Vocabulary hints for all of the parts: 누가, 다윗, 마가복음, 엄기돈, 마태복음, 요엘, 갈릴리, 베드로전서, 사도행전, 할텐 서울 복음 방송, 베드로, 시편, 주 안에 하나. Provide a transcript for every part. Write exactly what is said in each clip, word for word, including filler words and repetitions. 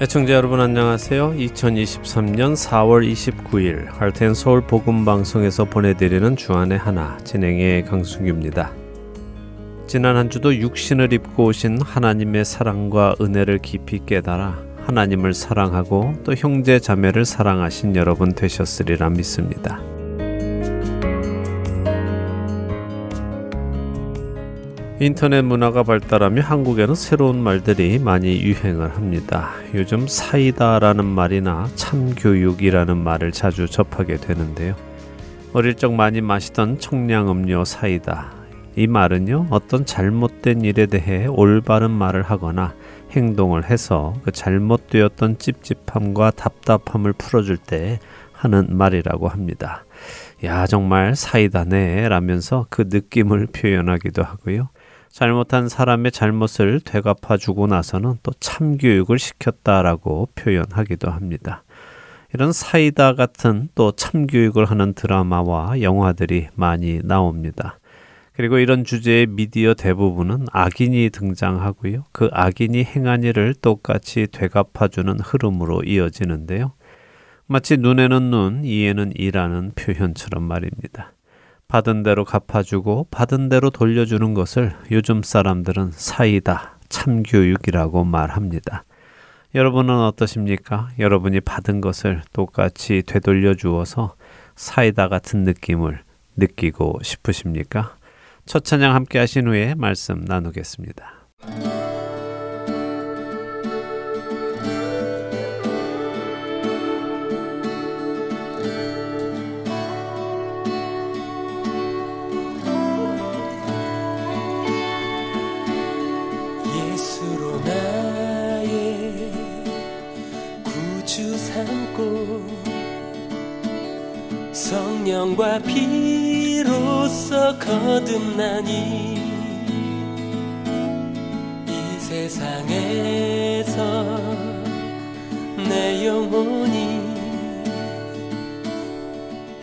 애청자 여러분 안녕하세요. 이천이십삼년 사월 이십구일 할텐 서울 복음 방송에서 보내드리는 주안의 하나, 진행의 강승규입니다. 지난 한 주도 육신을 입고 오신 하나님의 사랑과 은혜를 깊이 깨달아 하나님을 사랑하고 또 형제 자매를 사랑하신 여러분 되셨으리라 믿습니다. 인터넷 문화가 발달하며 한국에는 새로운 말들이 많이 유행을 합니다. 요즘 사이다라는 말이나 참교육이라는 말을 자주 접하게 되는데요. 어릴 적 많이 마시던 청량음료 사이다. 이 말은요, 어떤 잘못된 일에 대해 올바른 말을 하거나 행동을 해서 그 잘못되었던 찝찝함과 답답함을 풀어줄 때 하는 말이라고 합니다. 야, 정말 사이다네 라면서 그 느낌을 표현하기도 하고요. 잘못한 사람의 잘못을 되갚아주고 나서는 또 참교육을 시켰다라고 표현하기도 합니다. 이런 사이다 같은 또 참교육을 하는 드라마와 영화들이 많이 나옵니다. 그리고 이런 주제의 미디어 대부분은 악인이 등장하고요. 그 악인이 행한 일을 똑같이 되갚아주는 흐름으로 이어지는데요. 마치 눈에는 눈, 이에는 이라는 표현처럼 말입니다. 받은 대로 갚아주고 받은 대로 돌려주는 것을 요즘 사람들은 사이다, 참교육이라고 말합니다. 여러분은 어떠십니까? 여러분이 받은 것을 똑같이 되돌려 주어서 사이다 같은 느낌을 느끼고 싶으십니까? 첫 찬양 함께 하신 후에 말씀 나누겠습니다. 성령과 피로써 거듭나니 이 세상에서 내 영혼이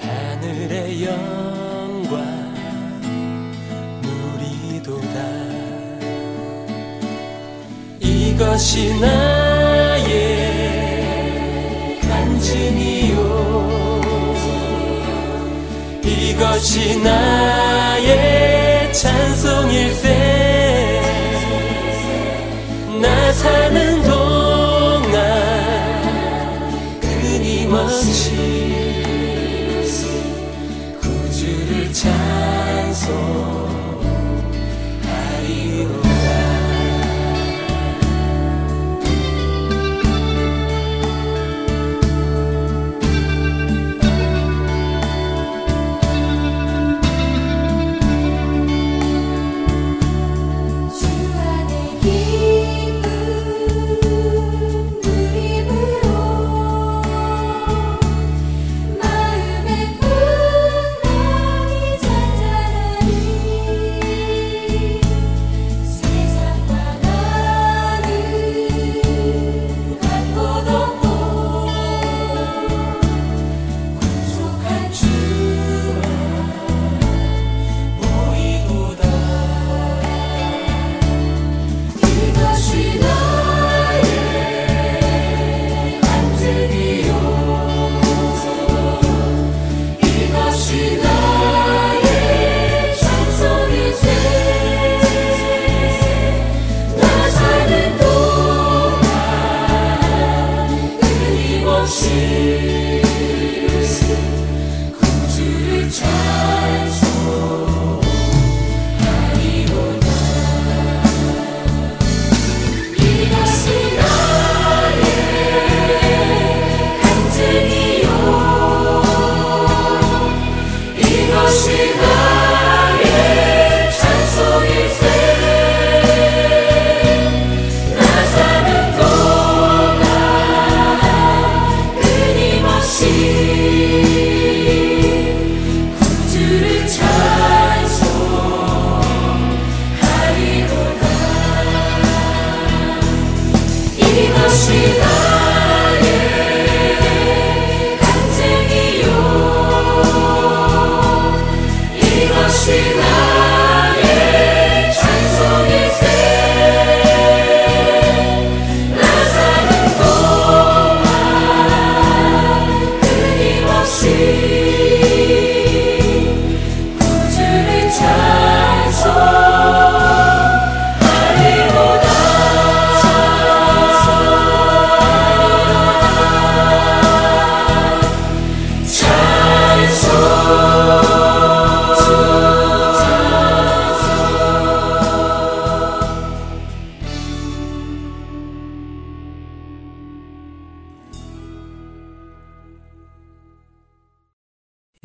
하늘의 영광 누리도다. 이것이 나의 간증이요 이것이 나의 찬송일세 나 사는 동안 끊임없이 구주를 찬송하리로.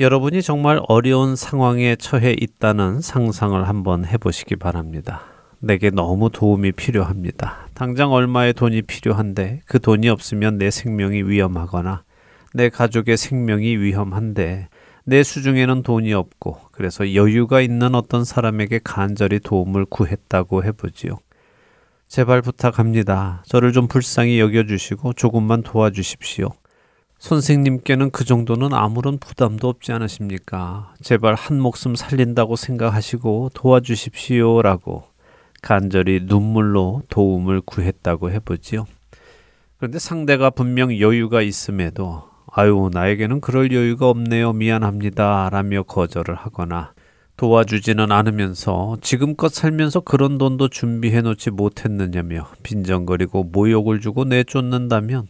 여러분이 정말 어려운 상황에 처해 있다는 상상을 한번 해보시기 바랍니다. 내게 너무 도움이 필요합니다. 당장 얼마의 돈이 필요한데 그 돈이 없으면 내 생명이 위험하거나 내 가족의 생명이 위험한데 내 수중에는 돈이 없고 그래서 여유가 있는 어떤 사람에게 간절히 도움을 구했다고 해보지요. 제발 부탁합니다. 저를 좀 불쌍히 여겨주시고 조금만 도와주십시오. 선생님께는 그 정도는 아무런 부담도 없지 않으십니까? 제발 한 목숨 살린다고 생각하시고 도와주십시오라고 간절히 눈물로 도움을 구했다고 해보지요. 그런데 상대가 분명 여유가 있음에도 아유 나에게는 그럴 여유가 없네요 미안합니다 라며 거절을 하거나 도와주지는 않으면서 지금껏 살면서 그런 돈도 준비해놓지 못했느냐며 빈정거리고 모욕을 주고 내쫓는다면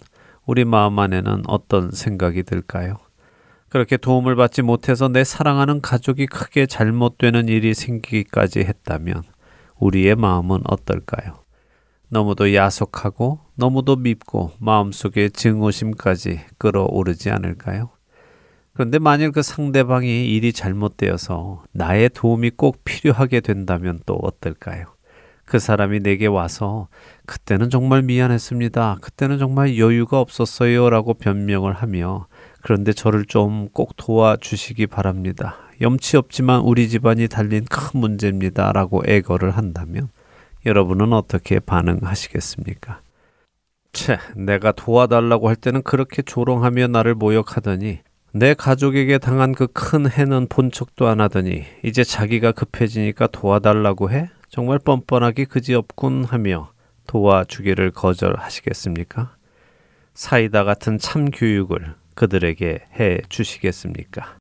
우리 마음 안에는 어떤 생각이 들까요? 그렇게 도움을 받지 못해서 내 사랑하는 가족이 크게 잘못되는 일이 생기기까지 했다면 우리의 마음은 어떨까요? 너무도 야속하고 너무도 밉고 마음속에 증오심까지 끌어오르지 않을까요? 그런데 만일 그 상대방이 일이 잘못되어서 나의 도움이 꼭 필요하게 된다면 또 어떨까요? 그 사람이 내게 와서 그때는 정말 미안했습니다. 그때는 정말 여유가 없었어요 라고 변명을 하며 그런데 저를 좀 꼭 도와주시기 바랍니다. 염치 없지만 우리 집안이 달린 큰 문제입니다 라고 애걸을 한다면 여러분은 어떻게 반응하시겠습니까? 채, 내가 도와달라고 할 때는 그렇게 조롱하며 나를 모욕하더니 내 가족에게 당한 그 큰 해는 본 척도 안 하더니 이제 자기가 급해지니까 도와달라고 해? 정말 뻔뻔하기 그지없군 하며 도와주기를 거절하시겠습니까? 사이다 같은 참 교육을 그들에게 해 주시겠습니까?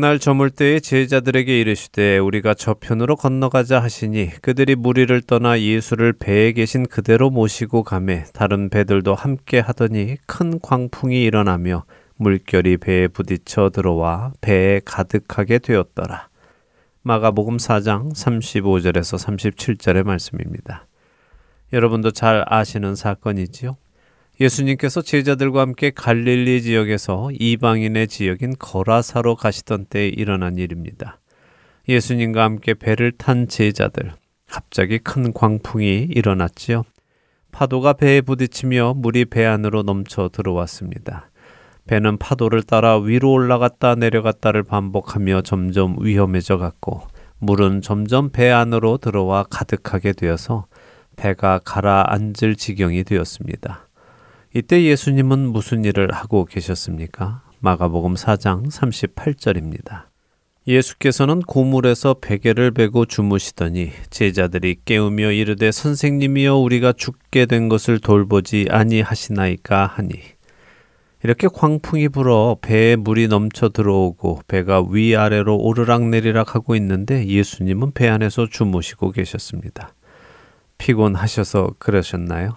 그날 저물 때에 제자들에게 이르시되 우리가 저편으로 건너가자 하시니 그들이 무리를 떠나 예수를 배에 계신 그대로 모시고 가매 다른 배들도 함께 하더니 큰 광풍이 일어나며 물결이 배에 부딪혀 들어와 배에 가득하게 되었더라. 마가복음 사 장 삼십오 절에서 삼십칠 절의 말씀입니다. 여러분도 잘 아시는 사건이지요. 예수님께서 제자들과 함께 갈릴리 지역에서 이방인의 지역인 거라사로 가시던 때에 일어난 일입니다. 예수님과 함께 배를 탄 제자들, 갑자기 큰 광풍이 일어났지요. 파도가 배에 부딪히며 물이 배 안으로 넘쳐 들어왔습니다. 배는 파도를 따라 위로 올라갔다 내려갔다를 반복하며 점점 위험해져 갔고 물은 점점 배 안으로 들어와 가득하게 되어서 배가 가라앉을 지경이 되었습니다. 이때 예수님은 무슨 일을 하고 계셨습니까? 마가복음 사 장 삼십팔 절입니다. 예수께서는 고물에서 베개를 베고 주무시더니 제자들이 깨우며 이르되 선생님이여 우리가 죽게 된 것을 돌보지 아니하시나이까 하니 이렇게 광풍이 불어 배에 물이 넘쳐 들어오고 배가 위아래로 오르락내리락 하고 있는데 예수님은 배 안에서 주무시고 계셨습니다. 피곤하셔서 그러셨나요?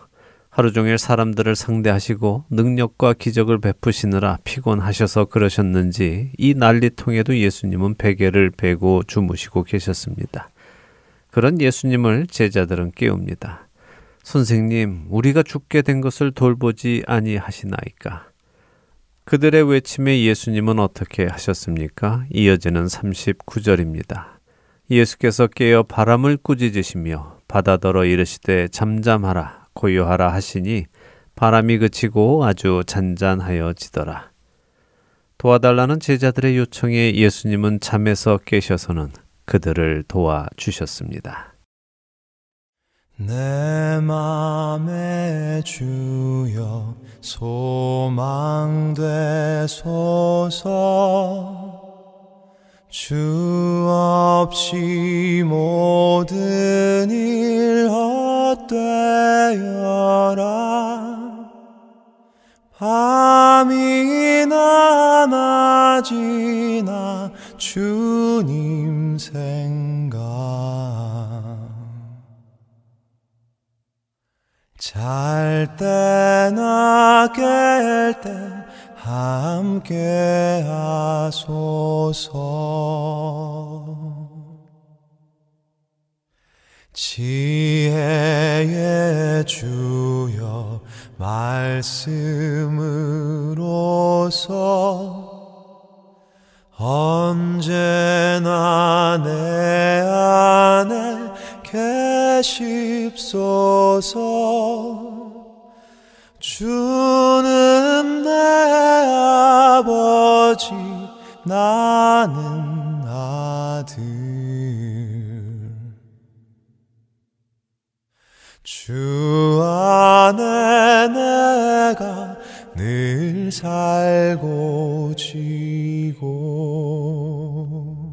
하루 종일 사람들을 상대하시고 능력과 기적을 베푸시느라 피곤하셔서 그러셨는지 이 난리통에도 예수님은 베개를 베고 주무시고 계셨습니다. 그런 예수님을 제자들은 깨웁니다. 선생님, 우리가 죽게 된 것을 돌보지 아니하시나이까? 그들의 외침에 예수님은 어떻게 하셨습니까? 이어지는 삼십구 절입니다. 예수께서 깨어 바람을 꾸짖으시며 바다더러 이르시되 잠잠하라 고요하라 하시니 바람이 그치고 아주 잔잔하여 지더라. 도와달라는 제자들의 요청에 예수님은 잠에서 깨셔서는 그들을 도와주셨습니다. 내 맘의 주여 소망되소서 주 없이 모든 일 헛되어라 밤이나 낮이나 주님 생각 잘 때나 깰 때 함께 하소서 지혜의 주여 말씀으로서 언제나 내 안에 계십소서 주는 내 아버지 나는 아들 주 안에 내가 늘 살고 지고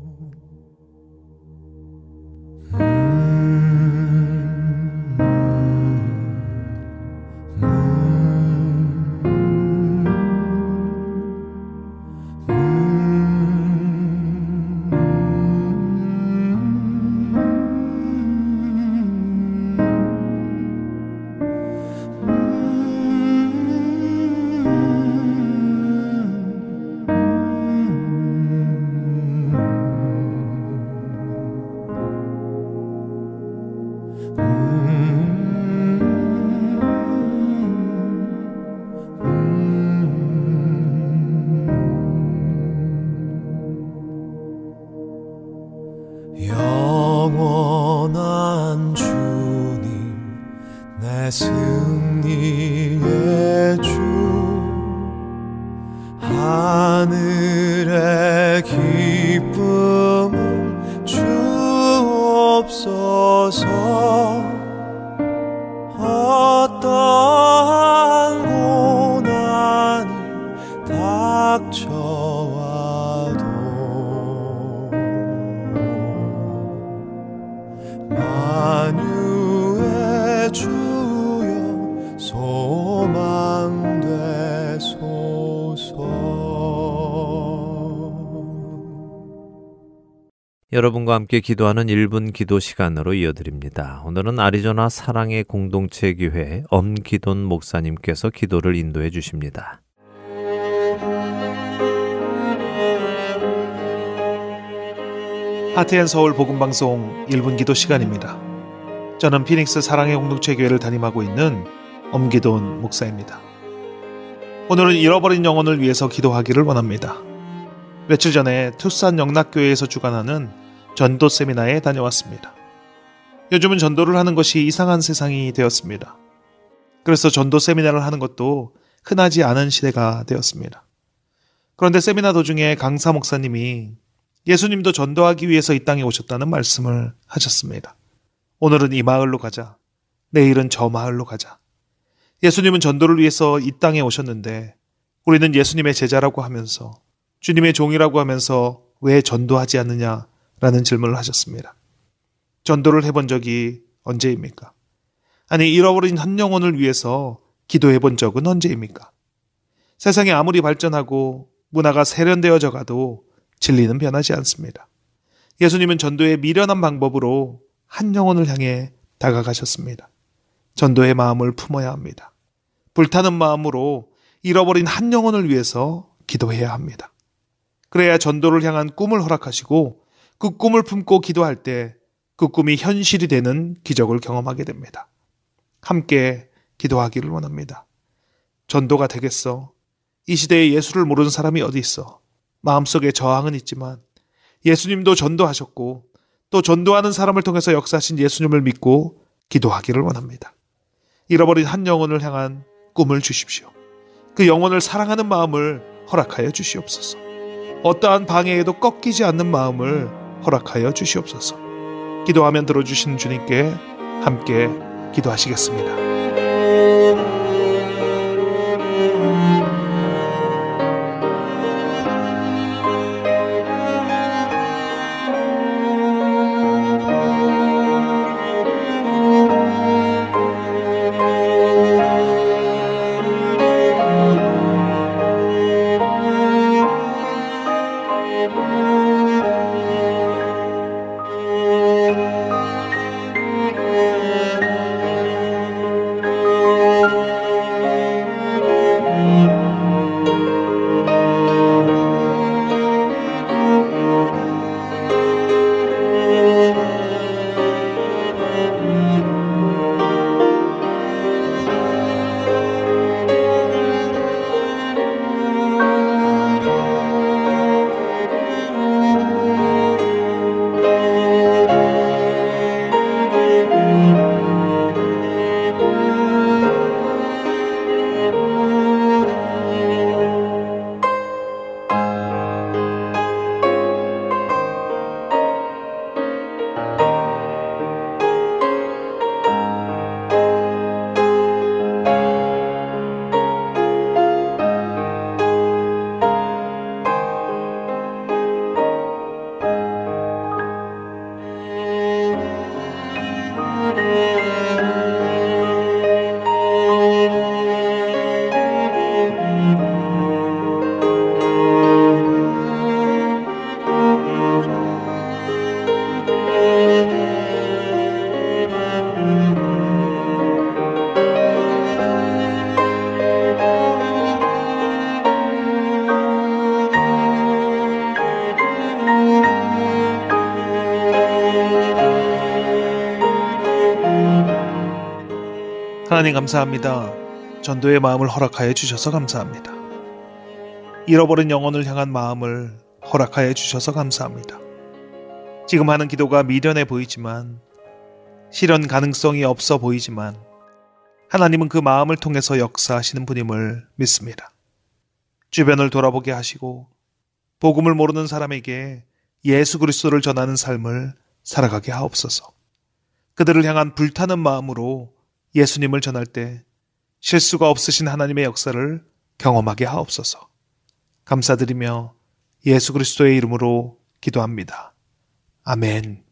만유의 주여 소 여러분과 함께 기도하는 일 분 기도 시간으로 이어드립니다. 오늘은 아리조나 사랑의 공동체 교회 엄기돈 목사님께서 기도를 인도해 주십니다. 할텐 서울 복음 방송 일 분 기도 시간입니다. 저는 피닉스 사랑의 공동체 교회를 담임하고 있는 엄기돈 목사입니다. 오늘은 잃어버린 영혼을 위해서 기도하기를 원합니다. 며칠 전에 투싼 영락교회에서 주관하는 전도 세미나에 다녀왔습니다. 요즘은 전도를 하는 것이 이상한 세상이 되었습니다. 그래서 전도 세미나를 하는 것도 흔하지 않은 시대가 되었습니다. 그런데 세미나 도중에 강사 목사님이 예수님도 전도하기 위해서 이 땅에 오셨다는 말씀을 하셨습니다. 오늘은 이 마을로 가자. 내일은 저 마을로 가자. 예수님은 전도를 위해서 이 땅에 오셨는데 우리는 예수님의 제자라고 하면서 주님의 종이라고 하면서 왜 전도하지 않느냐라는 질문을 하셨습니다. 전도를 해본 적이 언제입니까? 아니, 잃어버린 한 영혼을 위해서 기도해본 적은 언제입니까? 세상이 아무리 발전하고 문화가 세련되어져 가도 진리는 변하지 않습니다. 예수님은 전도의 미련한 방법으로 한 영혼을 향해 다가가셨습니다. 전도의 마음을 품어야 합니다. 불타는 마음으로 잃어버린 한 영혼을 위해서 기도해야 합니다. 그래야 전도를 향한 꿈을 허락하시고 그 꿈을 품고 기도할 때 그 꿈이 현실이 되는 기적을 경험하게 됩니다. 함께 기도하기를 원합니다. 전도가 되겠어. 이 시대에 예수를 모르는 사람이 어디 있어. 마음속에 저항은 있지만 예수님도 전도하셨고 또 전도하는 사람을 통해서 역사하신 예수님을 믿고 기도하기를 원합니다. 잃어버린 한 영혼을 향한 꿈을 주십시오. 그 영혼을 사랑하는 마음을 허락하여 주시옵소서. 어떠한 방해에도 꺾이지 않는 마음을 허락하여 주시옵소서. 기도하면 들어주신 주님께 함께 기도하시겠습니다. 하나님 감사합니다. 전도의 마음을 허락하여 주셔서 감사합니다. 잃어버린 영혼을 향한 마음을 허락하여 주셔서 감사합니다. 지금 하는 기도가 미련해 보이지만 실현 가능성이 없어 보이지만 하나님은 그 마음을 통해서 역사하시는 분임을 믿습니다. 주변을 돌아보게 하시고 복음을 모르는 사람에게 예수 그리스도를 전하는 삶을 살아가게 하옵소서. 그들을 향한 불타는 마음으로 예수님을 전할 때 실수가 없으신 하나님의 역사를 경험하게 하옵소서. 감사드리며 예수 그리스도의 이름으로 기도합니다. 아멘.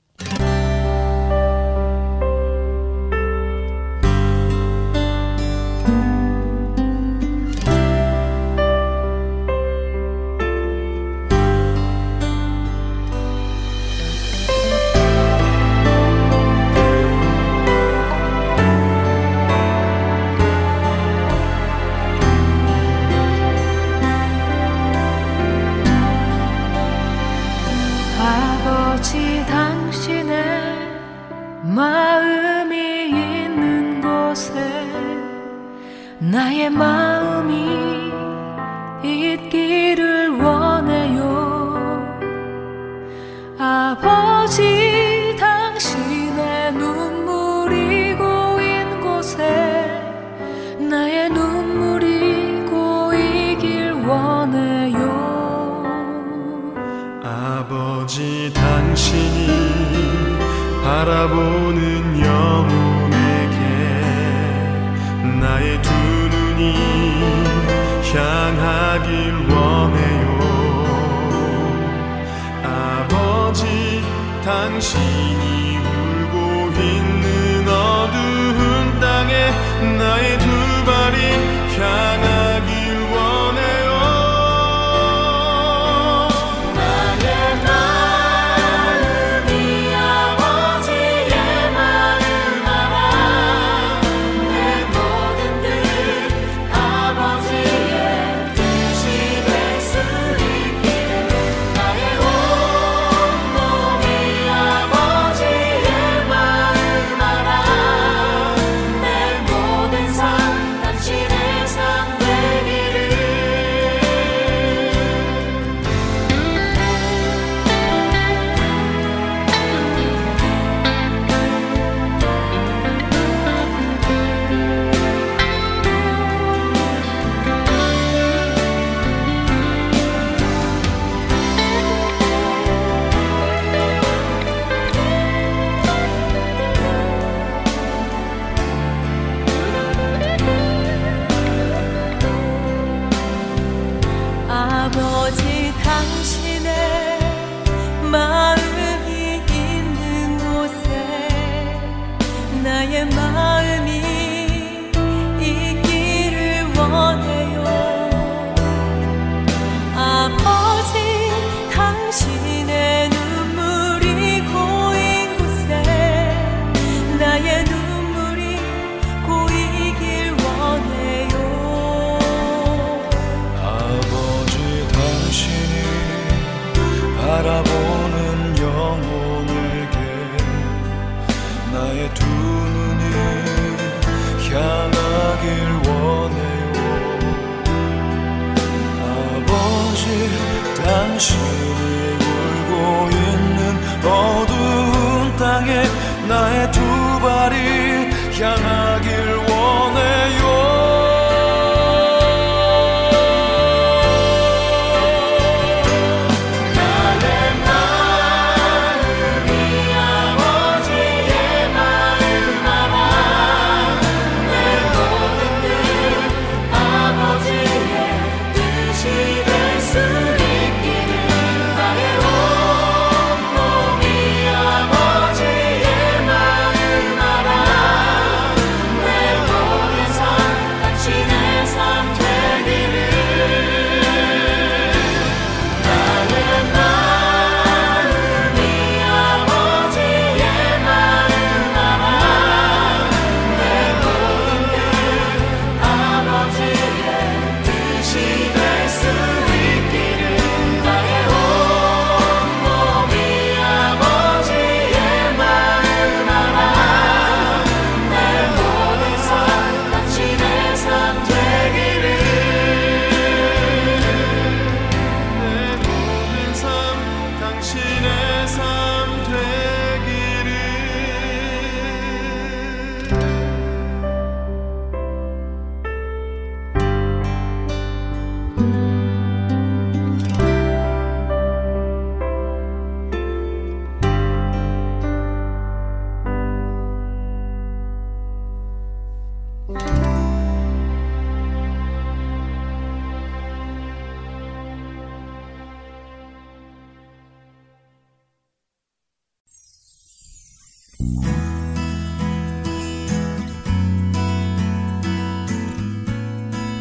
나의 마음이 있기를 원해요. 아버지, 당신의 눈물이 고인 곳에 나의 눈물이 고이길 원해요. 아버지, 당신이 바라보는 영혼에게 나의 두 눈이 향하길 원해요. 아버지, 당신이 울고 있는 어두운 땅에 나의 두 발이 향하길 원해요.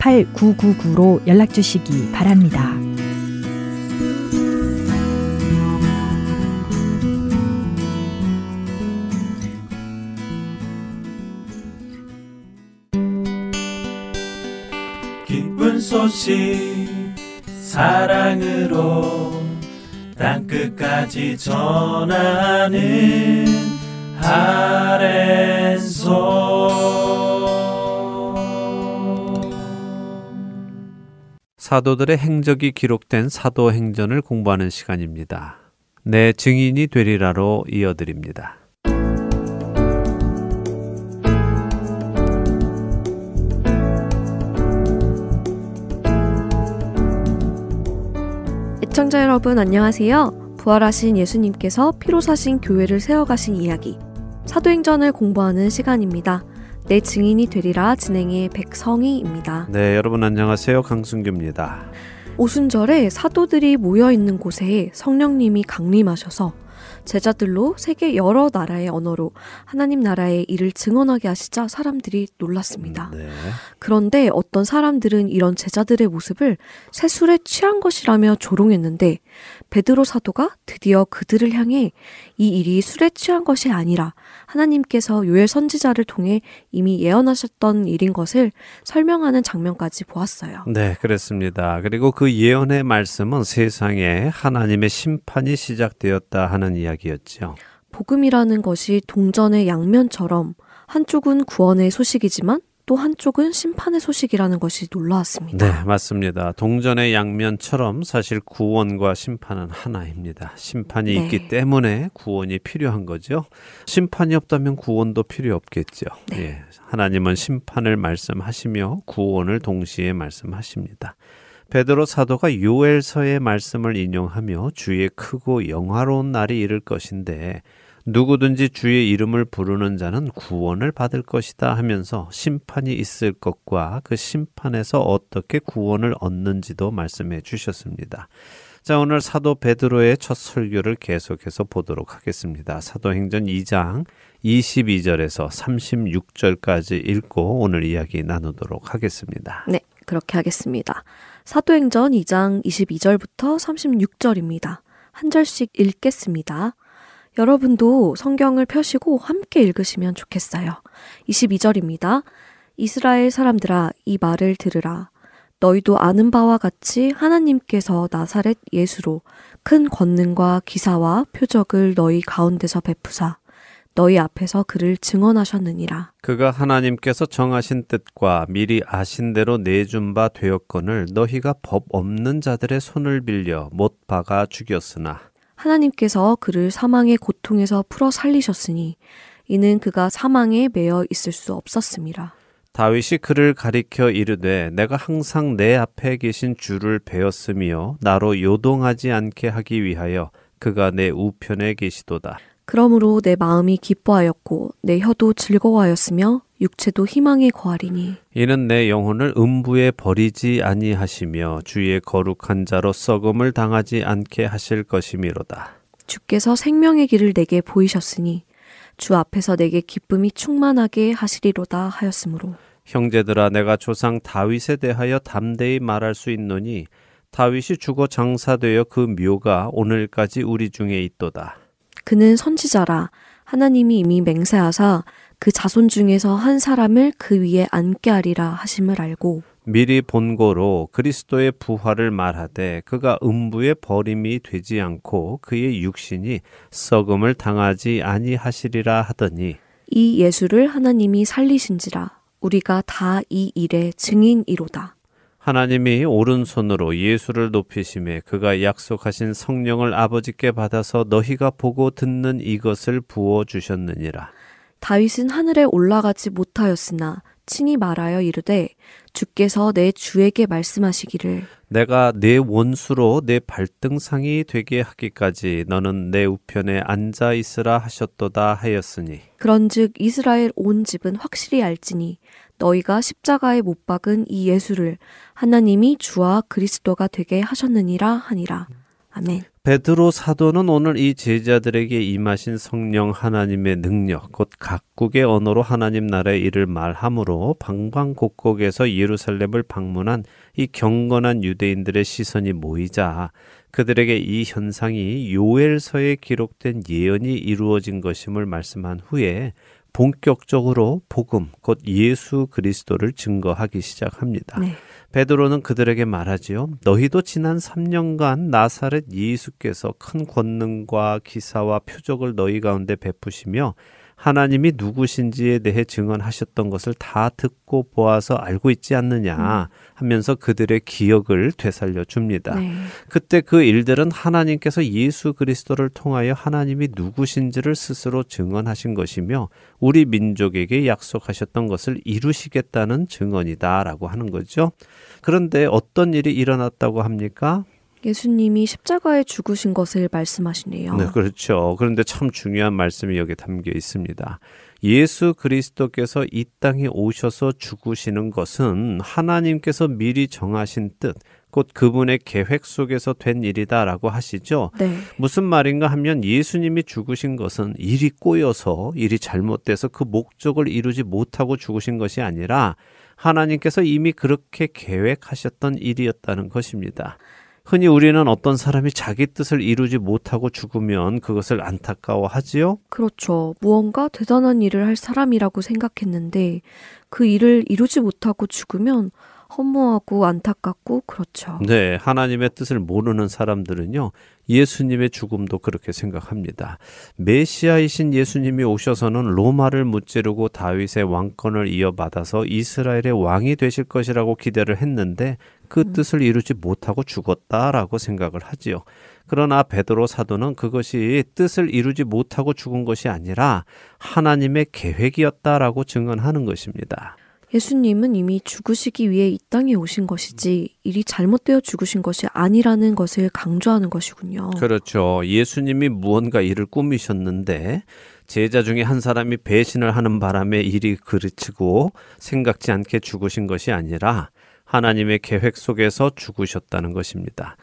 팔팔구구구로 연락주시기 바랍니다. 기쁜 소식 사랑으로 땅끝까지 전하는 할텐 서울. 사도들의 행적이 기록된 사도행전을 공부하는 시간입니다. 내 증인이 되리라로 이어드립니다. 시청자 여러분 안녕하세요. 부활하신 예수님께서 피로 사신 교회를 세워가신 이야기, 사도행전을 공부하는 시간입니다. 내 증인이 되리라 진행의 백성희입니다. 네, 여러분 안녕하세요. 강순규입니다. 오순절에 사도들이 모여있는 곳에 성령님이 강림하셔서 제자들로 세계 여러 나라의 언어로 하나님 나라의 일을 증언하게 하시자 사람들이 놀랐습니다. 네. 그런데 어떤 사람들은 이런 제자들의 모습을 세술에 취한 것이라며 조롱했는데 베드로 사도가 드디어 그들을 향해 이 일이 술에 취한 것이 아니라 하나님께서 요엘 선지자를 통해 이미 예언하셨던 일인 것을 설명하는 장면까지 보았어요. 네, 그렇습니다. 그리고 그 예언의 말씀은 세상에 하나님의 심판이 시작되었다 하는 이야기였죠. 복음이라는 것이 동전의 양면처럼 한쪽은 구원의 소식이지만 또 한쪽은 심판의 소식이라는 것이 놀라웠습니다. 네, 맞습니다. 동전의 양면처럼 사실 구원과 심판은 하나입니다. 심판이 네. 있기 때문에 구원이 필요한 거죠. 심판이 없다면 구원도 필요 없겠죠. 네. 예, 하나님은 심판을 말씀하시며 구원을 동시에 말씀하십니다. 베드로 사도가 요엘서의 말씀을 인용하며 주의 크고 영화로운 날이 이를 것인데 누구든지 주의 이름을 부르는 자는 구원을 받을 것이다 하면서 심판이 있을 것과 그 심판에서 어떻게 구원을 얻는지도 말씀해 주셨습니다. 자, 오늘 사도 베드로의 첫 설교를 계속해서 보도록 하겠습니다. 사도행전 이 장 이십이 절에서 삼십육 절까지 읽고 오늘 이야기 나누도록 하겠습니다. 네, 그렇게 하겠습니다. 사도행전 이 장 이십이 절부터 삼십육 절입니다. 한 절씩 읽겠습니다. 여러분도 성경을 펴시고 함께 읽으시면 좋겠어요. 이십이 절입니다. 이스라엘 사람들아 이 말을 들으라. 너희도 아는 바와 같이 하나님께서 나사렛 예수로 큰 권능과 기사와 표적을 너희 가운데서 베푸사 너희 앞에서 그를 증언하셨느니라. 그가 하나님께서 정하신 뜻과 미리 아신 대로 내준 바 되었거늘 너희가 법 없는 자들의 손을 빌려 못 박아 죽였으나 하나님께서 그를 사망의 고통에서 풀어 살리셨으니 이는 그가 사망에 매여 있을 수 없었음이라. 다윗이 그를 가리켜 이르되 내가 항상 내 앞에 계신 주를 배웠으며 나로 요동하지 않게 하기 위하여 그가 내 우편에 계시도다. 그러므로 내 마음이 기뻐하였고 내 혀도 즐거워하였으며 육체도 희망에 거하리니 이는 내 영혼을 음부에 버리지 아니하시며 주의 거룩한 자로 썩음을 당하지 않게 하실 것이미로다. 주께서 생명의 길을 내게 보이셨으니 주 앞에서 내게 기쁨이 충만하게 하시리로다 하였으므로 형제들아 내가 조상 다윗에 대하여 담대히 말할 수 있노니 다윗이 죽어 장사되어 그 묘가 오늘까지 우리 중에 있도다. 그는 선지자라 하나님이 이미 맹세하사 그 자손 중에서 한 사람을 그 위에 앉게 하리라 하심을 알고 미리 본고로 그리스도의 부활을 말하되 그가 음부의 버림이 되지 않고 그의 육신이 썩음을 당하지 아니하시리라 하더니 이 예수를 하나님이 살리신지라 우리가 다 이 일의 증인이로다. 하나님이 오른손으로 예수를 높이심에 그가 약속하신 성령을 아버지께 받아서 너희가 보고 듣는 이것을 부어주셨느니라. 다윗은 하늘에 올라가지 못하였으나 친히 말하여 이르되 주께서 내 주에게 말씀하시기를 내가 내 원수로 내 발등상이 되게 하기까지 너는 내 우편에 앉아 있으라 하셨도다 하였으니 그런즉 이스라엘 온 집은 확실히 알지니 너희가 십자가에 못 박은 이 예수를 하나님이 주와 그리스도가 되게 하셨느니라 하니라. 아멘. 베드로 사도는 오늘 이 제자들에게 임하신 성령 하나님의 능력, 곧 각국의 언어로 하나님 나라의 일을 말함으로 방방곡곡에서 예루살렘을 방문한 이 경건한 유대인들의 시선이 모이자 그들에게 이 현상이 요엘서에 기록된 예언이 이루어진 것임을 말씀한 후에 본격적으로 복음, 곧 예수 그리스도를 증거하기 시작합니다. 네. 베드로는 그들에게 말하지요. 너희도 지난 삼 년간 나사렛 예수께서 큰 권능과 기사와 표적을 너희 가운데 베푸시며 하나님이 누구신지에 대해 증언하셨던 것을 다 듣고 보아서 알고 있지 않느냐 하면서 그들의 기억을 되살려 줍니다. 네. 그때 그 일들은 하나님께서 예수 그리스도를 통하여 하나님이 누구신지를 스스로 증언하신 것이며 우리 민족에게 약속하셨던 것을 이루시겠다는 증언이다라고 하는 거죠. 그런데 어떤 일이 일어났다고 합니까? 예수님이 십자가에 죽으신 것을 말씀하시네요. 네, 그렇죠. 그런데 참 중요한 말씀이 여기 담겨 있습니다. 예수 그리스도께서 이 땅에 오셔서 죽으시는 것은 하나님께서 미리 정하신 뜻, 곧 그분의 계획 속에서 된 일이다라고 하시죠. 네. 무슨 말인가 하면 예수님이 죽으신 것은 일이 꼬여서, 일이 잘못돼서 그 목적을 이루지 못하고 죽으신 것이 아니라 하나님께서 이미 그렇게 계획하셨던 일이었다는 것입니다. 흔히 우리는 어떤 사람이 자기 뜻을 이루지 못하고 죽으면 그것을 안타까워하지요? 그렇죠. 무언가 대단한 일을 할 사람이라고 생각했는데 그 일을 이루지 못하고 죽으면 허무하고 안타깝고 그렇죠. 네, 하나님의 뜻을 모르는 사람들은요. 예수님의 죽음도 그렇게 생각합니다. 메시아이신 예수님이 오셔서는 로마를 무찌르고 다윗의 왕권을 이어받아서 이스라엘의 왕이 되실 것이라고 기대를 했는데 그 음. 뜻을 이루지 못하고 죽었다라고 생각을 하지요. 그러나 베드로 사도는 그것이 뜻을 이루지 못하고 죽은 것이 아니라 하나님의 계획이었다라고 증언하는 것입니다. 예수님은 이미 죽으시기 위해 이 땅에 오신 것이지 일이 잘못되어 죽으신 것이 아니라는 것을 강조하는 것이군요. 그렇죠. 예수님이 무언가 일을 꾸미셨는데 제자 중에 한 사람이 배신을 하는 바람에 일이 그르치고 생각지 않게 죽으신 것이 아니라 하나님의 계획 속에서 죽으셨다는 것입니다.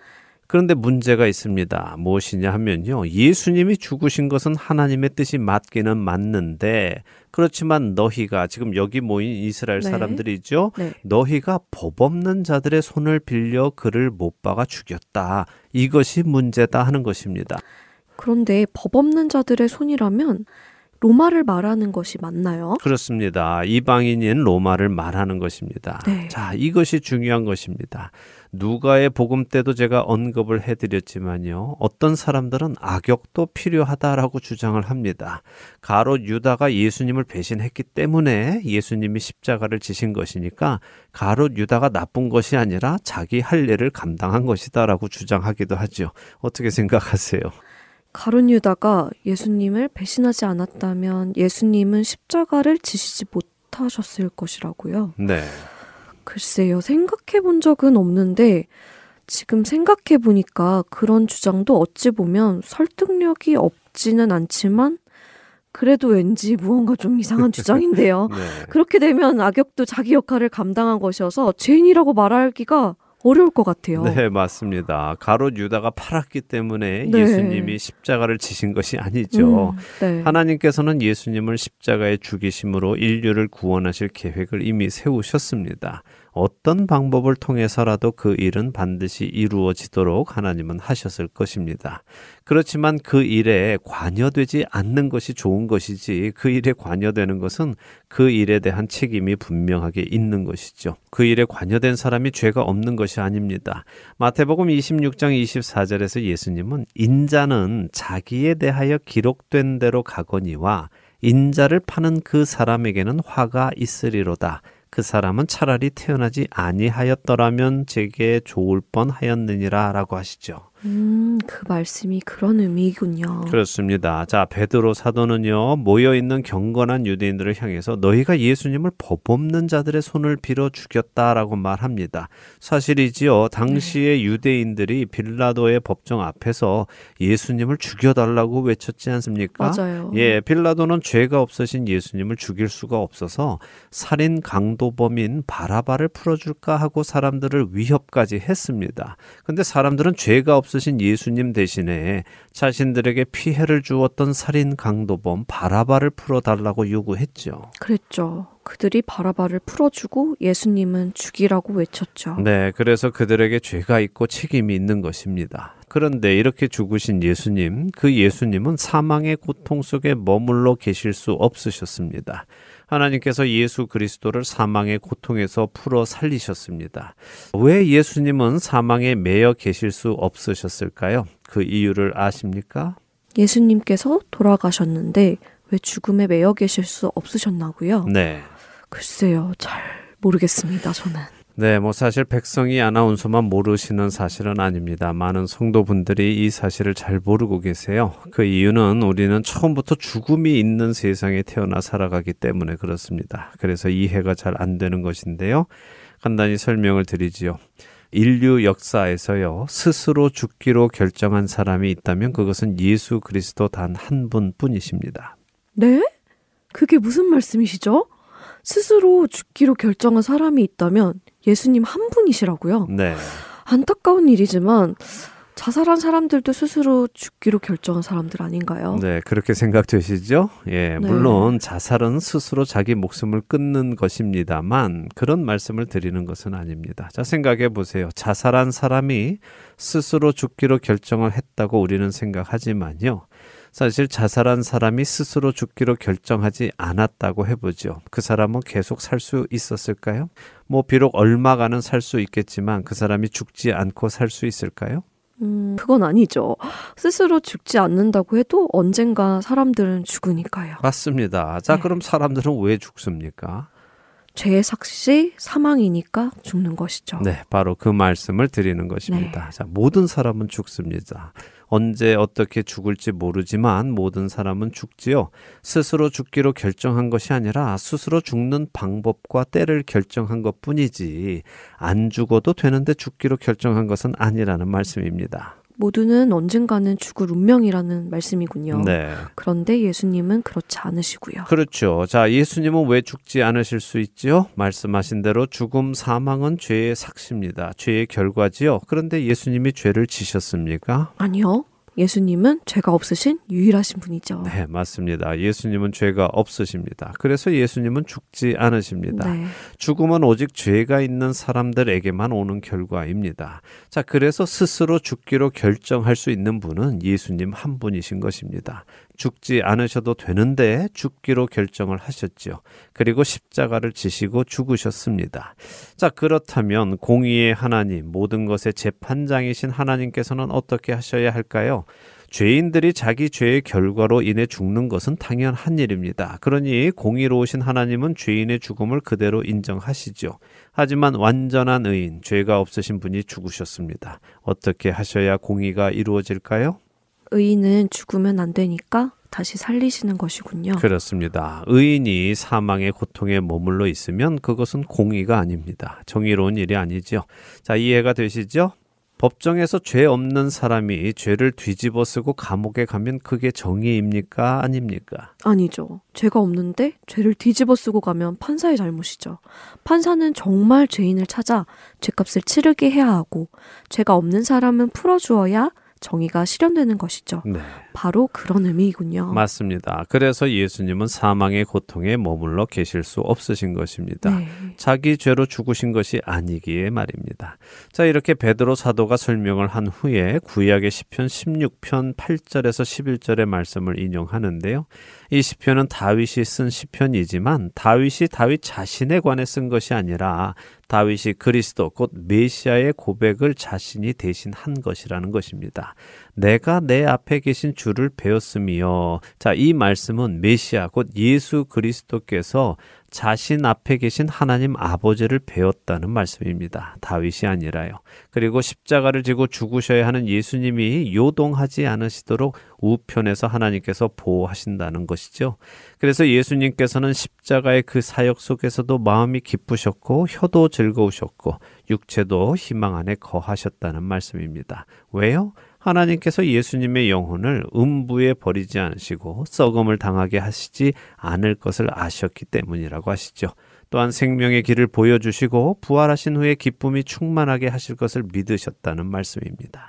그런데 문제가 있습니다. 무엇이냐 하면요. 예수님이 죽으신 것은 하나님의 뜻이 맞기는 맞는데 그렇지만 너희가 지금 여기 모인 이스라엘 네. 사람들이죠. 네. 너희가 법 없는 자들의 손을 빌려 그를 못 박아 죽였다. 이것이 문제다 하는 것입니다. 그런데 법 없는 자들의 손이라면 로마를 말하는 것이 맞나요? 그렇습니다. 이방인인 로마를 말하는 것입니다. 네. 자, 이것이 중요한 것입니다. 누가의 복음 때도 제가 언급을 해드렸지만요. 어떤 사람들은 악역도 필요하다라고 주장을 합니다. 가롯 유다가 예수님을 배신했기 때문에 예수님이 십자가를 지신 것이니까 가롯 유다가 나쁜 것이 아니라 자기 할 일을 감당한 것이다라고 주장하기도 하죠. 어떻게 생각하세요? 가룟 유다가 예수님을 배신하지 않았다면 예수님은 십자가를 지시지 못하셨을 것이라고요. 네. 글쎄요. 생각해 본 적은 없는데 지금 생각해 보니까 그런 주장도 어찌 보면 설득력이 없지는 않지만 그래도 왠지 무언가 좀 이상한 주장인데요. 네. 그렇게 되면 악역도 자기 역할을 감당한 것이어서 죄인이라고 말하기가 어려울 것 같아요. 네, 맞습니다. 가롯 유다가 팔았기 때문에 네. 예수님이 십자가를 지신 것이 아니죠. 음, 네. 하나님께서는 예수님을 십자가에 죽이심으로 인류를 구원하실 계획을 이미 세우셨습니다. 어떤 방법을 통해서라도 그 일은 반드시 이루어지도록 하나님은 하셨을 것입니다. 그렇지만 그 일에 관여되지 않는 것이 좋은 것이지 그 일에 관여되는 것은 그 일에 대한 책임이 분명하게 있는 것이죠. 그 일에 관여된 사람이 죄가 없는 것이 아닙니다. 마태복음 이십육 장 이십사 절에서 예수님은 인자는 자기에 대하여 기록된 대로 가거니와 인자를 파는 그 사람에게는 화가 있으리로다. 그 사람은 차라리 태어나지 아니하였더라면 제게 좋을 뻔하였느니라 라고 하시죠. 음, 그 말씀이 그런 의미군요. 그렇습니다. 자, 베드로 사도는요. 모여있는 경건한 유대인들을 향해서 너희가 예수님을 법 없는 자들의 손을 빌어 죽였다라고 말합니다. 사실이지요. 당시의 네. 유대인들이 빌라도의 법정 앞에서 예수님을 죽여달라고 외쳤지 않습니까? 맞아요. 예, 빌라도는 죄가 없으신 예수님을 죽일 수가 없어서 살인 강도범인 바라바를 풀어줄까 하고 사람들을 위협까지 했습니다. 근데 사람들은 죄가 없 없으신 예수님 대신에 자신들에게 피해를 주었던 살인 강도범 바라바를 풀어달라고 요구했죠. 그랬죠. 그들이 바라바를 풀어주고 예수님은 죽이라고 외쳤죠. 네, 그래서 그들에게 죄가 있고 책임이 있는 것입니다. 그런데 이렇게 죽으신 예수님, 그 예수님은 사망의 고통 속에 머물러 계실 수 없으셨습니다. 하나님께서 예수 그리스도를 사망의 고통에서 풀어 살리셨습니다. 왜 예수님은 사망에 매여 계실 수 없으셨을까요? 그 이유를 아십니까? 예수님께서 돌아가셨는데 왜 죽음에 매여 계실 수 없으셨나고요? 네. 글쎄요, 잘 모르겠습니다, 저는. 네, 뭐 사실 백성이 아나운서만 모르시는 사실은 아닙니다. 많은 성도분들이 이 사실을 잘 모르고 계세요. 그 이유는 우리는 처음부터 죽음이 있는 세상에 태어나 살아가기 때문에 그렇습니다. 그래서 이해가 잘 안 되는 것인데요. 간단히 설명을 드리지요. 인류 역사에서요, 스스로 죽기로 결정한 사람이 있다면 그것은 예수 그리스도 단 한 분뿐이십니다. 네? 그게 무슨 말씀이시죠? 스스로 죽기로 결정한 사람이 있다면 예수님 한 분이시라고요? 네. 안타까운 일이지만 자살한 사람들도 스스로 죽기로 결정한 사람들 아닌가요? 네, 그렇게 생각되시죠? 예, 네. 물론 자살은 스스로 자기 목숨을 끊는 것입니다만 그런 말씀을 드리는 것은 아닙니다. 자, 생각해 보세요. 자살한 사람이 스스로 죽기로 결정을 했다고 우리는 생각하지만요. 사실 자살한 사람이 스스로 죽기로 결정하지 않았다고 해보죠. 그 사람은 계속 살 수 있었을까요? 뭐 비록 얼마간은 살 수 있겠지만 그 사람이 죽지 않고 살 수 있을까요? 음, 그건 아니죠. 스스로 죽지 않는다고 해도 언젠가 사람들은 죽으니까요. 맞습니다. 자, 네. 그럼 사람들은 왜 죽습니까? 죄의 삭시 사망이니까 죽는 것이죠. 네, 바로 그 말씀을 드리는 것입니다. 네. 자, 모든 사람은 죽습니다. 언제 어떻게 죽을지 모르지만 모든 사람은 죽지요. 스스로 죽기로 결정한 것이 아니라 스스로 죽는 방법과 때를 결정한 것뿐이지 안 죽어도 되는데 죽기로 결정한 것은 아니라는 말씀입니다. 모두는 언젠가는 죽을 운명이라는 말씀이군요. 네. 그런데 예수님은 그렇지 않으시고요. 그렇죠. 자, 예수님은 왜 죽지 않으실 수 있지요? 말씀하신 대로 죽음, 사망은 죄의 삭시입니다. 죄의 결과지요. 그런데 예수님이 죄를 지셨습니까? 아니요. 예수님은 죄가 없으신 유일하신 분이죠. 네, 맞습니다. 예수님은 죄가 없으십니다. 그래서 예수님은 죽지 않으십니다. 네. 죽음은 오직 죄가 있는 사람들에게만 오는 결과입니다. 자, 그래서 스스로 죽기로 결정할 수 있는 분은 예수님 한 분이신 것입니다. 죽지 않으셔도 되는데 죽기로 결정을 하셨죠. 그리고 십자가를 지시고 죽으셨습니다. 자, 그렇다면 공의의 하나님, 모든 것의 재판장이신 하나님께서는 어떻게 하셔야 할까요? 죄인들이 자기 죄의 결과로 인해 죽는 것은 당연한 일입니다. 그러니 공의로우신 하나님은 죄인의 죽음을 그대로 인정하시죠. 하지만 완전한 의인, 죄가 없으신 분이 죽으셨습니다. 어떻게 하셔야 공의가 이루어질까요? 의인은 죽으면 안 되니까 다시 살리시는 것이군요. 그렇습니다. 의인이 사망의 고통에 머물러 있으면 그것은 공의가 아닙니다. 정의로운 일이 아니죠. 자, 이해가 되시죠? 법정에서 죄 없는 사람이 죄를 뒤집어 쓰고 감옥에 가면 그게 정의입니까? 아닙니까? 아니죠. 죄가 없는데 죄를 뒤집어 쓰고 가면 판사의 잘못이죠. 판사는 정말 죄인을 찾아 죄값을 치르게 해야 하고 죄가 없는 사람은 풀어주어야 정의가 실현되는 것이죠. 네. 바로 그런 의미이군요. 맞습니다. 그래서 예수님은 사망의 고통에 머물러 계실 수 없으신 것입니다. 네. 자기 죄로 죽으신 것이 아니기에 말입니다. 자, 이렇게 베드로 사도가 설명을 한 후에 구약의 시편 십육 편 팔 절에서 십일 절의 말씀을 인용하는데요. 이 시편은 다윗이 쓴 시편이지만 다윗이 다윗 자신에 관해 쓴 것이 아니라 다윗이 그리스도 곧 메시아의 고백을 자신이 대신한 것이라는 것입니다. 내가 내 앞에 계신 주를 배웠으며, 자, 이 말씀은 메시아 곧 예수 그리스도께서 자신 앞에 계신 하나님 아버지를 배웠다는 말씀입니다. 다윗이 아니라요. 그리고 십자가를 지고 죽으셔야 하는 예수님이 요동하지 않으시도록 우편에서 하나님께서 보호하신다는 것이죠. 그래서 예수님께서는 십자가의 그 사역 속에서도 마음이 기쁘셨고 혀도 즐거우셨고 육체도 희망 안에 거하셨다는 말씀입니다. 왜요? 하나님께서 예수님의 영혼을 음부에 버리지 않으시고 썩음을 당하게 하시지 않을 것을 아셨기 때문이라고 하시죠. 또한 생명의 길을 보여주시고 부활하신 후에 기쁨이 충만하게 하실 것을 믿으셨다는 말씀입니다.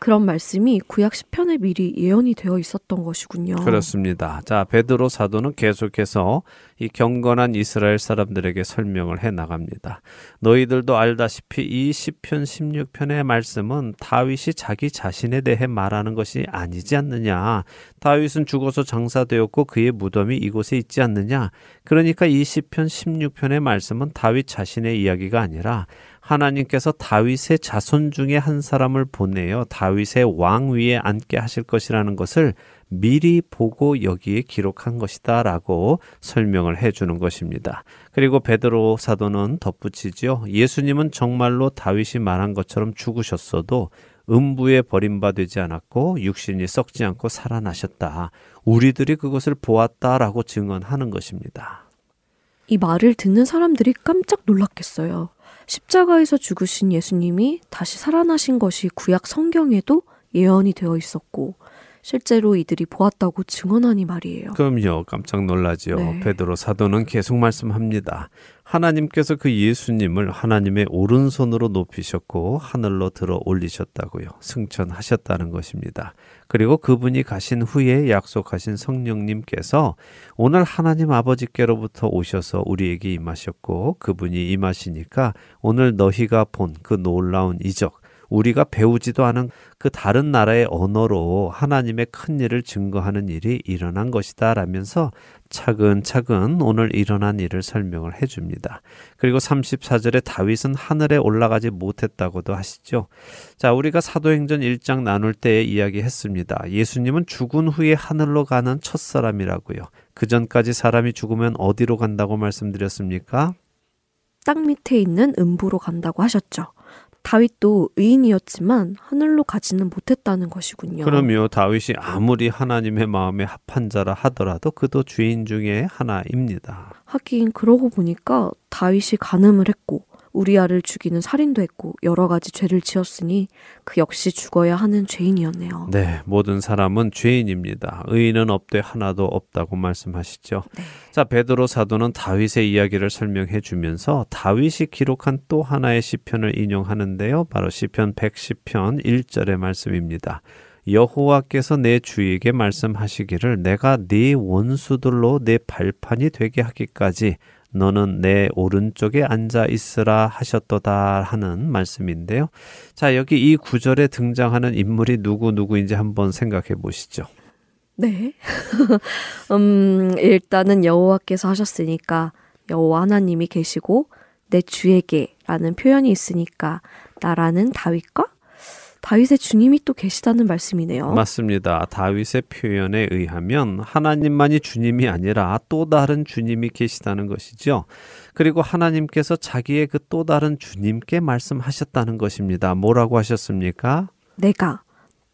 그런 말씀이 구약 시편에 미리 예언이 되어 있었던 것이군요. 그렇습니다. 자, 베드로 사도는 계속해서 이 경건한 이스라엘 사람들에게 설명을 해나갑니다. 너희들도 알다시피 이 시편 십육 편의 말씀은 다윗이 자기 자신에 대해 말하는 것이 아니지 않느냐. 다윗은 죽어서 장사되었고 그의 무덤이 이곳에 있지 않느냐. 그러니까 이 시편 십육 편의 말씀은 다윗 자신의 이야기가 아니라 하나님께서 다윗의 자손 중에 한 사람을 보내어 다윗의 왕 위에 앉게 하실 것이라는 것을 미리 보고 여기에 기록한 것이다 라고 설명을 해주는 것입니다. 그리고 베드로 사도는 덧붙이지요. 예수님은 정말로 다윗이 말한 것처럼 죽으셨어도 음부에 버림받지 않았고 육신이 썩지 않고 살아나셨다. 우리들이 그것을 보았다라고 증언하는 것입니다. 이 말을 듣는 사람들이 깜짝 놀랐겠어요. 십자가에서 죽으신 예수님이 다시 살아나신 것이 구약 성경에도 예언이 되어 있었고 실제로 이들이 보았다고 증언하니 말이에요. 그럼요. 깜짝 놀라지요. 네. 베드로 사도는 계속 말씀합니다. 하나님께서 그 예수님을 하나님의 오른손으로 높이셨고 하늘로 들어 올리셨다고요. 승천하셨다는 것입니다. 그리고 그분이 가신 후에 약속하신 성령님께서 오늘 하나님 아버지께로부터 오셔서 우리에게 임하셨고 그분이 임하시니까 오늘 너희가 본 그 놀라운 이적, 우리가 배우지도 않은 그 다른 나라의 언어로 하나님의 큰 일을 증거하는 일이 일어난 것이다 라면서 차근차근 오늘 일어난 일을 설명을 해줍니다. 그리고 삼십사 절에 다윗은 하늘에 올라가지 못했다고도 하시죠. 자, 우리가 사도행전 일 장 나눌 때 이야기했습니다. 예수님은 죽은 후에 하늘로 가는 첫 사람이라고요. 그 전까지 사람이 죽으면 어디로 간다고 말씀드렸습니까? 땅 밑에 있는 음부로 간다고 하셨죠. 다윗도 의인이었지만 하늘로 가지는 못했다는 것이군요. 그럼요. 다윗이 아무리 하나님의 마음에 합한 자라 하더라도 그도 죄인 중에 하나입니다. 하긴 그러고 보니까 다윗이 간음을 했고 우리아를 죽이는 살인도 했고 여러 가지 죄를 지었으니 그 역시 죽어야 하는 죄인이었네요. 네, 모든 사람은 죄인입니다. 의인은 없되 하나도 없다고 말씀하시죠. 네. 자, 베드로 사도는 다윗의 이야기를 설명해 주면서 다윗이 기록한 또 하나의 시편을 인용하는데요. 바로 시편 백십 편 일 절의 말씀입니다. 여호와께서 내 주에게 말씀하시기를 내가 네 원수들로 내 발판이 되게 하기까지 너는 내 오른쪽에 앉아 있으라 하셨도다 하는 말씀인데요. 자, 여기 이 구절에 등장하는 인물이 누구누구인지 한번 생각해 보시죠. 네. 음, 일단은 여호와께서 하셨으니까 여호와 하나님이 계시고 내 주에게 라는 표현이 있으니까 나라는 다윗과 다윗의 주님이 또 계시다는 말씀이네요. 맞습니다. 다윗의 표현에 의하면 하나님만이 주님이 아니라 또 다른 주님이 계시다는 것이죠. 그리고 하나님께서 자기의 그 또 다른 주님께 말씀하셨다는 것입니다. 뭐라고 하셨습니까? 내가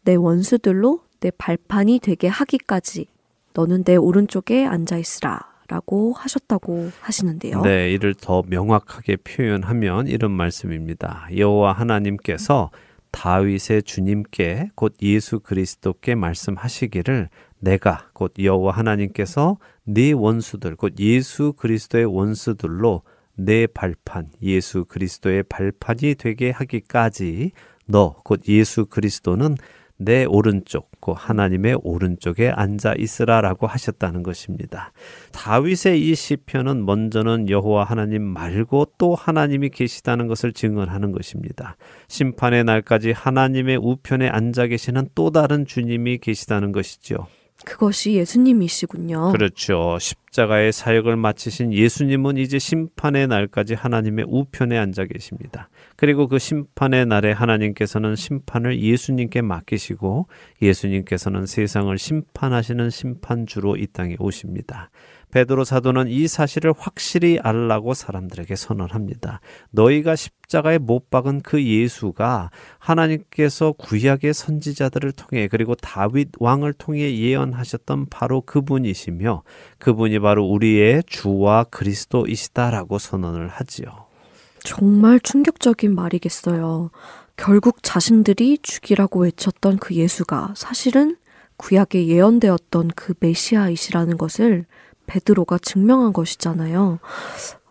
내 원수들로 내 발판이 되게 하기까지 너는 내 오른쪽에 앉아 있으라. 라고 하셨다고 하시는데요. 네, 이를 더 명확하게 표현하면 이런 말씀입니다. 여호와 하나님께서 다윗의 주님께 곧 예수 그리스도께 말씀하시기를 내가 곧 여호와 하나님께서 네 원수들 곧 예수 그리스도의 원수들로 내 발판 예수 그리스도의 발판이 되게 하기까지 너 곧 예수 그리스도는 내 오른쪽 곧 하나님의 오른쪽에 앉아 있으라라고 하셨다는 것입니다. 다윗의 이 시편은 먼저는 여호와 하나님 말고 또 하나님이 계시다는 것을 증언하는 것입니다. 심판의 날까지 하나님의 우편에 앉아 계시는 또 다른 주님이 계시다는 것이죠. 그것이 예수님이시군요. 그렇죠. 십자가의 사역을 마치신 예수님은 이제 심판의 날까지 하나님의 우편에 앉아 계십니다. 그리고 그 심판의 날에 하나님께서는 심판을 예수님께 맡기시고 예수님께서는 세상을 심판하시는 심판주로 이 땅에 오십니다. 베드로 사도는 이 사실을 확실히 알라고 사람들에게 선언합니다. 너희가 십자가에 못 박은 그 예수가 하나님께서 구약의 선지자들을 통해 그리고 다윗 왕을 통해 예언하셨던 바로 그분이시며 그분이 바로 우리의 주와 그리스도이시다라고 선언을 하지요. 정말 충격적인 말이겠어요. 결국 자신들이 죽이라고 외쳤던 그 예수가 사실은 구약에 예언되었던 그 메시아이시라는 것을 베드로가 증명한 것이잖아요.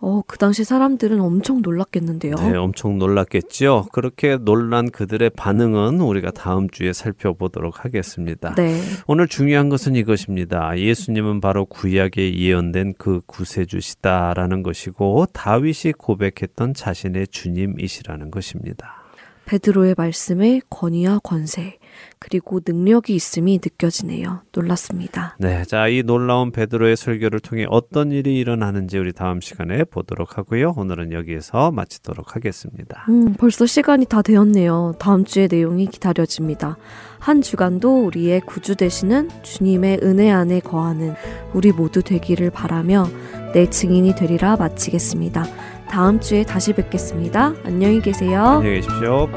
어, 그 당시 사람들은 엄청 놀랐겠는데요. 네, 엄청 놀랐겠죠. 그렇게 놀란 그들의 반응은 우리가 다음 주에 살펴보도록 하겠습니다. 네. 오늘 중요한 것은 이것입니다. 예수님은 바로 구약에 예언된 그 구세주시다라는 것이고 다윗이 고백했던 자신의 주님이시라는 것입니다. 베드로의 말씀에 권위와 권세 그리고 능력이 있음이 느껴지네요. 놀랐습니다. 네, 자, 이 놀라운 베드로의 설교를 통해 어떤 일이 일어나는지 우리 다음 시간에 보도록 하고요. 오늘은 여기에서 마치도록 하겠습니다. 음, 벌써 시간이 다 되었네요. 다음 주의 내용이 기다려집니다. 한 주간도 우리의 구주 되시는 주님의 은혜 안에 거하는 우리 모두 되기를 바라며 내 증인이 되리라 마치겠습니다. 다음 주에 다시 뵙겠습니다. 안녕히 계세요. 안녕히 계십시오.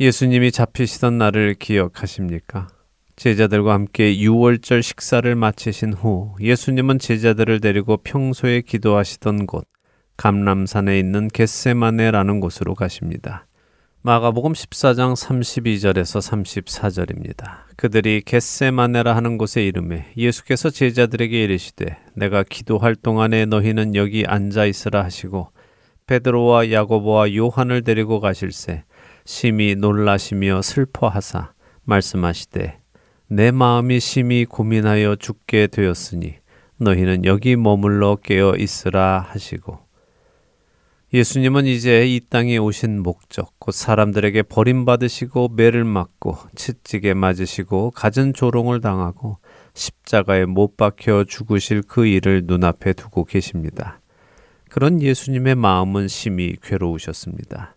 예수님이 잡히시던 날을 기억하십니까? 제자들과 함께 유월절 식사를 마치신 후 예수님은 제자들을 데리고 평소에 기도하시던 곳 감람산에 있는 겟세마네라는 곳으로 가십니다. 마가복음 십사 장 삼십이 절에서 삼십사 절입니다. 그들이 겟세마네라 하는 곳에 이르매 예수께서 제자들에게 이르시되 내가 기도할 동안에 너희는 여기 앉아 있으라 하시고 베드로와 야고보와 요한을 데리고 가실새 심히 놀라시며 슬퍼하사 말씀하시되 내 마음이 심히 고민하여 죽게 되었으니 너희는 여기 머물러 깨어 있으라 하시고. 예수님은 이제 이 땅에 오신 목적, 곧 사람들에게 버림받으시고 매를 맞고 채찍에 맞으시고 갖은 조롱을 당하고 십자가에 못 박혀 죽으실 그 일을 눈앞에 두고 계십니다. 그런 예수님의 마음은 심히 괴로우셨습니다.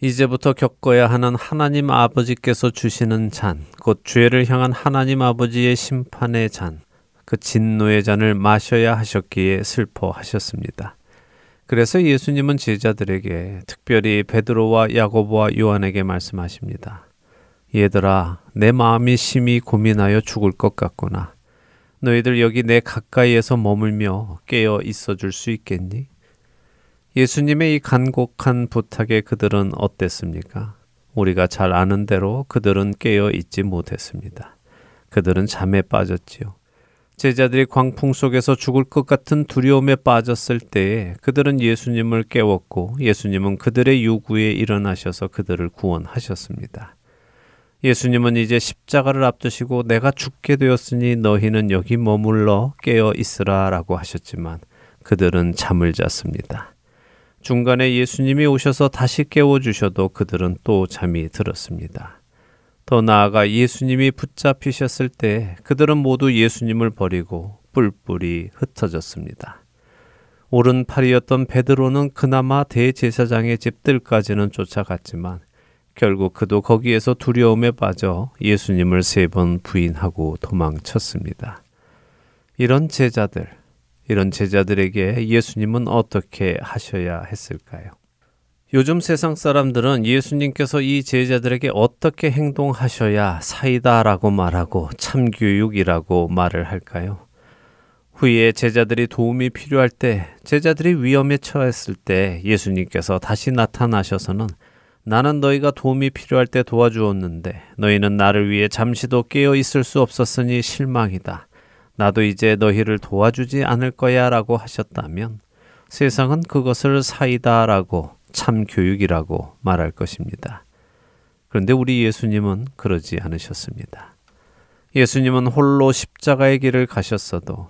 이제부터 겪어야 하는 하나님 아버지께서 주시는 잔, 곧 죄를 향한 하나님 아버지의 심판의 잔, 그 진노의 잔을 마셔야 하셨기에 슬퍼하셨습니다. 그래서 예수님은 제자들에게 특별히 베드로와 야고보와 요한에게 말씀하십니다. 얘들아, 내 마음이 심히 고민하여 죽을 것 같구나. 너희들 여기 내 가까이에서 머물며 깨어 있어 줄 수 있겠니? 예수님의 이 간곡한 부탁에 그들은 어땠습니까? 우리가 잘 아는 대로 그들은 깨어 있지 못했습니다. 그들은 잠에 빠졌지요. 제자들이 광풍 속에서 죽을 것 같은 두려움에 빠졌을 때에 그들은 예수님을 깨웠고 예수님은 그들의 요구에 일어나셔서 그들을 구원하셨습니다. 예수님은 이제 십자가를 앞두시고 내가 죽게 되었으니 너희는 여기 머물러 깨어 있으라 라고 하셨지만 그들은 잠을 잤습니다. 중간에 예수님이 오셔서 다시 깨워주셔도 그들은 또 잠이 들었습니다. 더 나아가 예수님이 붙잡히셨을 때 그들은 모두 예수님을 버리고 뿔뿔이 흩어졌습니다. 오른팔이었던 베드로는 그나마 대제사장의 집들까지는 쫓아갔지만 결국 그도 거기에서 두려움에 빠져 예수님을 세 번 부인하고 도망쳤습니다. 이런 제자들, 이런 제자들에게 예수님은 어떻게 하셔야 했을까요? 요즘 세상 사람들은 예수님께서 이 제자들에게 어떻게 행동하셔야 사이다라고 말하고 참교육이라고 말을 할까요? 후에 제자들이 도움이 필요할 때, 제자들이 위험에 처했을 때 예수님께서 다시 나타나셔서는 나는 너희가 도움이 필요할 때 도와주었는데 너희는 나를 위해 잠시도 깨어 있을 수 없었으니 실망이다. 나도 이제 너희를 도와주지 않을 거야 라고 하셨다면 세상은 그것을 사이다라고 참교육이라고 말할 것입니다. 그런데 우리 예수님은 그러지 않으셨습니다. 예수님은 홀로 십자가의 길을 가셨어도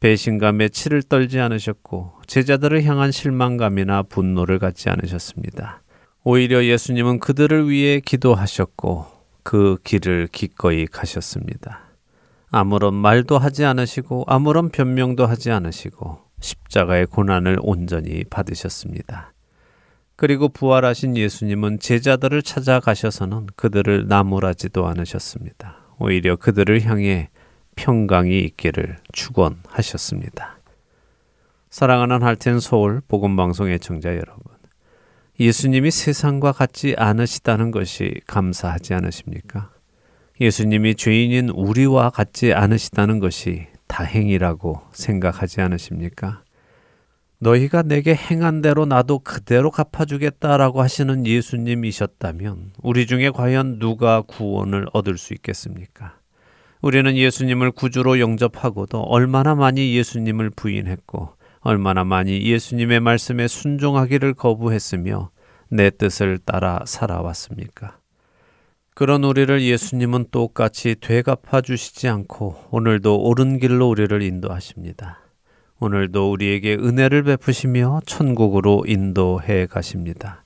배신감에 치를 떨지 않으셨고 제자들을 향한 실망감이나 분노를 갖지 않으셨습니다. 오히려 예수님은 그들을 위해 기도하셨고 그 길을 기꺼이 가셨습니다. 아무런 말도 하지 않으시고 아무런 변명도 하지 않으시고 십자가의 고난을 온전히 받으셨습니다. 그리고 부활하신 예수님은 제자들을 찾아가셔서는 그들을 나무라지도 않으셨습니다. 오히려 그들을 향해 평강이 있기를 축원하셨습니다. 사랑하는 할텐 서울 복음 방송의 청자 여러분, 예수님이 세상과 같지 않으시다는 것이 감사하지 않으십니까? 예수님이 죄인인 우리와 같지 않으시다는 것이 다행이라고 생각하지 않으십니까? 너희가 내게 행한 대로 나도 그대로 갚아주겠다라고 하시는 예수님이셨다면 우리 중에 과연 누가 구원을 얻을 수 있겠습니까? 우리는 예수님을 구주로 영접하고도 얼마나 많이 예수님을 부인했고 얼마나 많이 예수님의 말씀에 순종하기를 거부했으며 내 뜻을 따라 살아왔습니까? 그런 우리를 예수님은 똑같이 되갚아 주시지 않고 오늘도 옳은 길로 우리를 인도하십니다. 오늘도 우리에게 은혜를 베푸시며 천국으로 인도해 가십니다.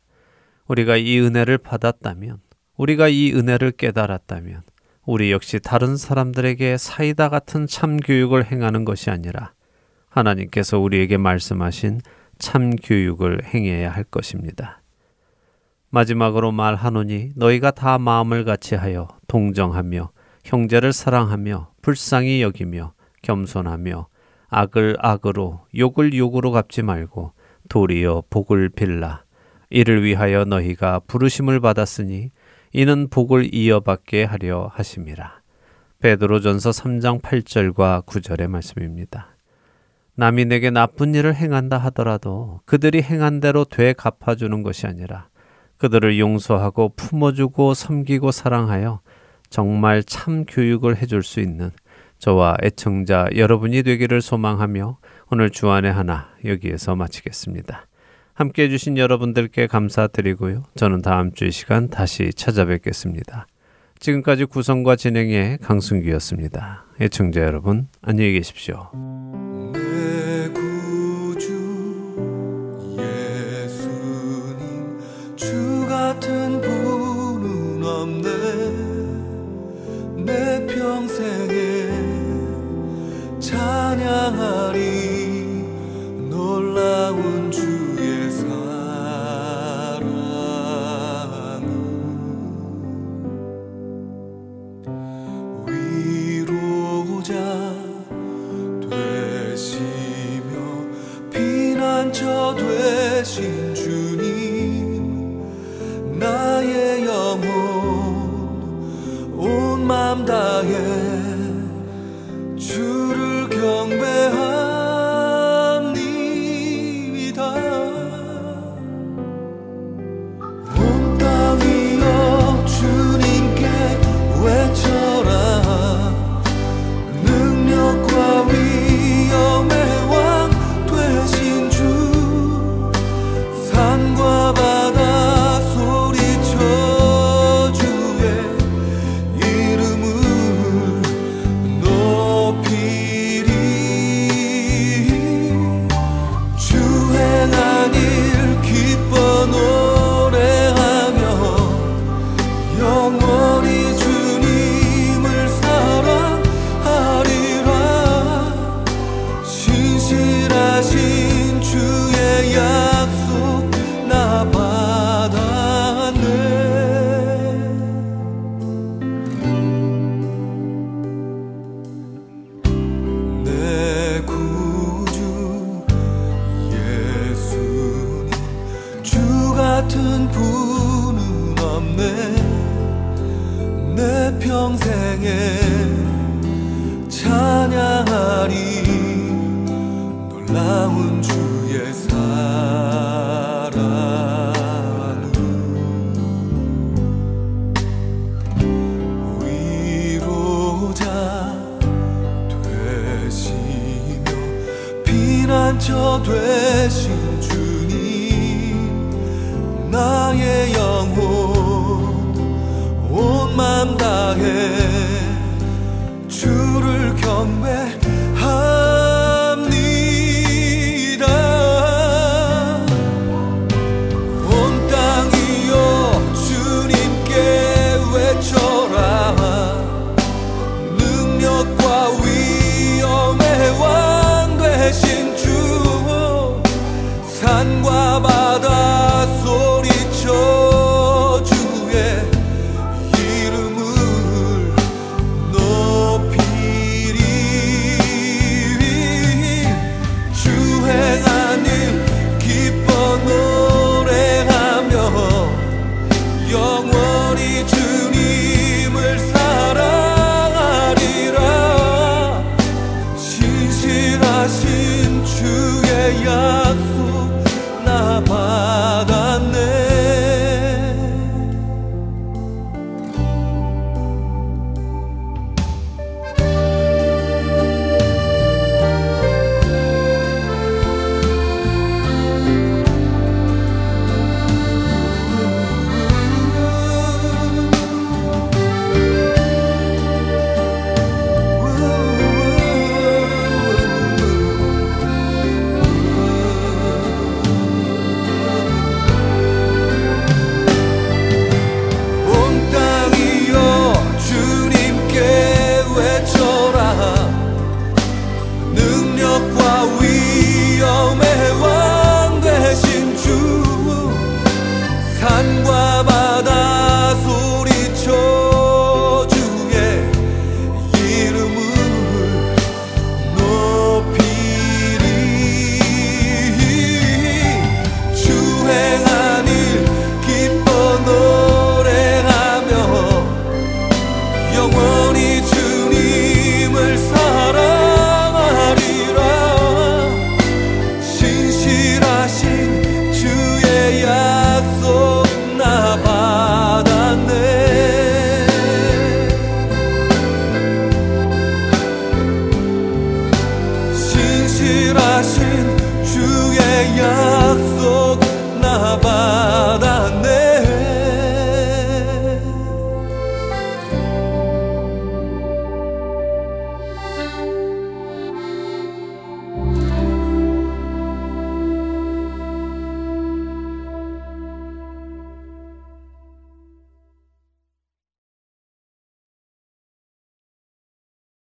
우리가 이 은혜를 받았다면, 우리가 이 은혜를 깨달았다면 우리 역시 다른 사람들에게 사이다 같은 참교육을 행하는 것이 아니라 하나님께서 우리에게 말씀하신 참교육을 행해야 할 것입니다. 마지막으로 말하노니 너희가 다 마음을 같이하여 동정하며 형제를 사랑하며 불쌍히 여기며 겸손하며 악을 악으로 욕을 욕으로 갚지 말고 도리어 복을 빌라. 이를 위하여 너희가 부르심을 받았으니 이는 복을 이어받게 하려 하심이라. 베드로전서 삼 장 팔 절과 구 절의 말씀입니다. 남이 내게 나쁜 일을 행한다 하더라도 그들이 행한 대로 되갚아주는 것이 아니라 그들을 용서하고 품어주고 섬기고 사랑하여 정말 참 교육을 해줄 수 있는 저와 애청자 여러분이 되기를 소망하며 오늘 주안의 하나 여기에서 마치겠습니다. 함께해 주신 여러분들께 감사드리고요. 저는 다음 주 이 시간 다시 찾아뵙겠습니다. 지금까지 구성과 진행의 강승규였습니다. 애청자 여러분, 안녕히 계십시오. 내 구주 예수님, 주 같은 분은 없네. 내 평생에 찬양하리 놀라운 주. 되시며 피난처 되신 주님, 나의 영혼 온 맘 다해 주를 경배합니다. 온 땅이여 주님께 외쳐라. 위엄의 왕 되신 주, 산과 바다 소리쳐 주의 이름을 높이리. 주 행한 일 기뻐 노래하며 영원히 신 주의 약속 나 받았네. 내 구주 예수님, 주 같은 분은 없네. 내 평생에 찬양하리 나온 주의 사랑은 위로자 되시며 피난처 되시며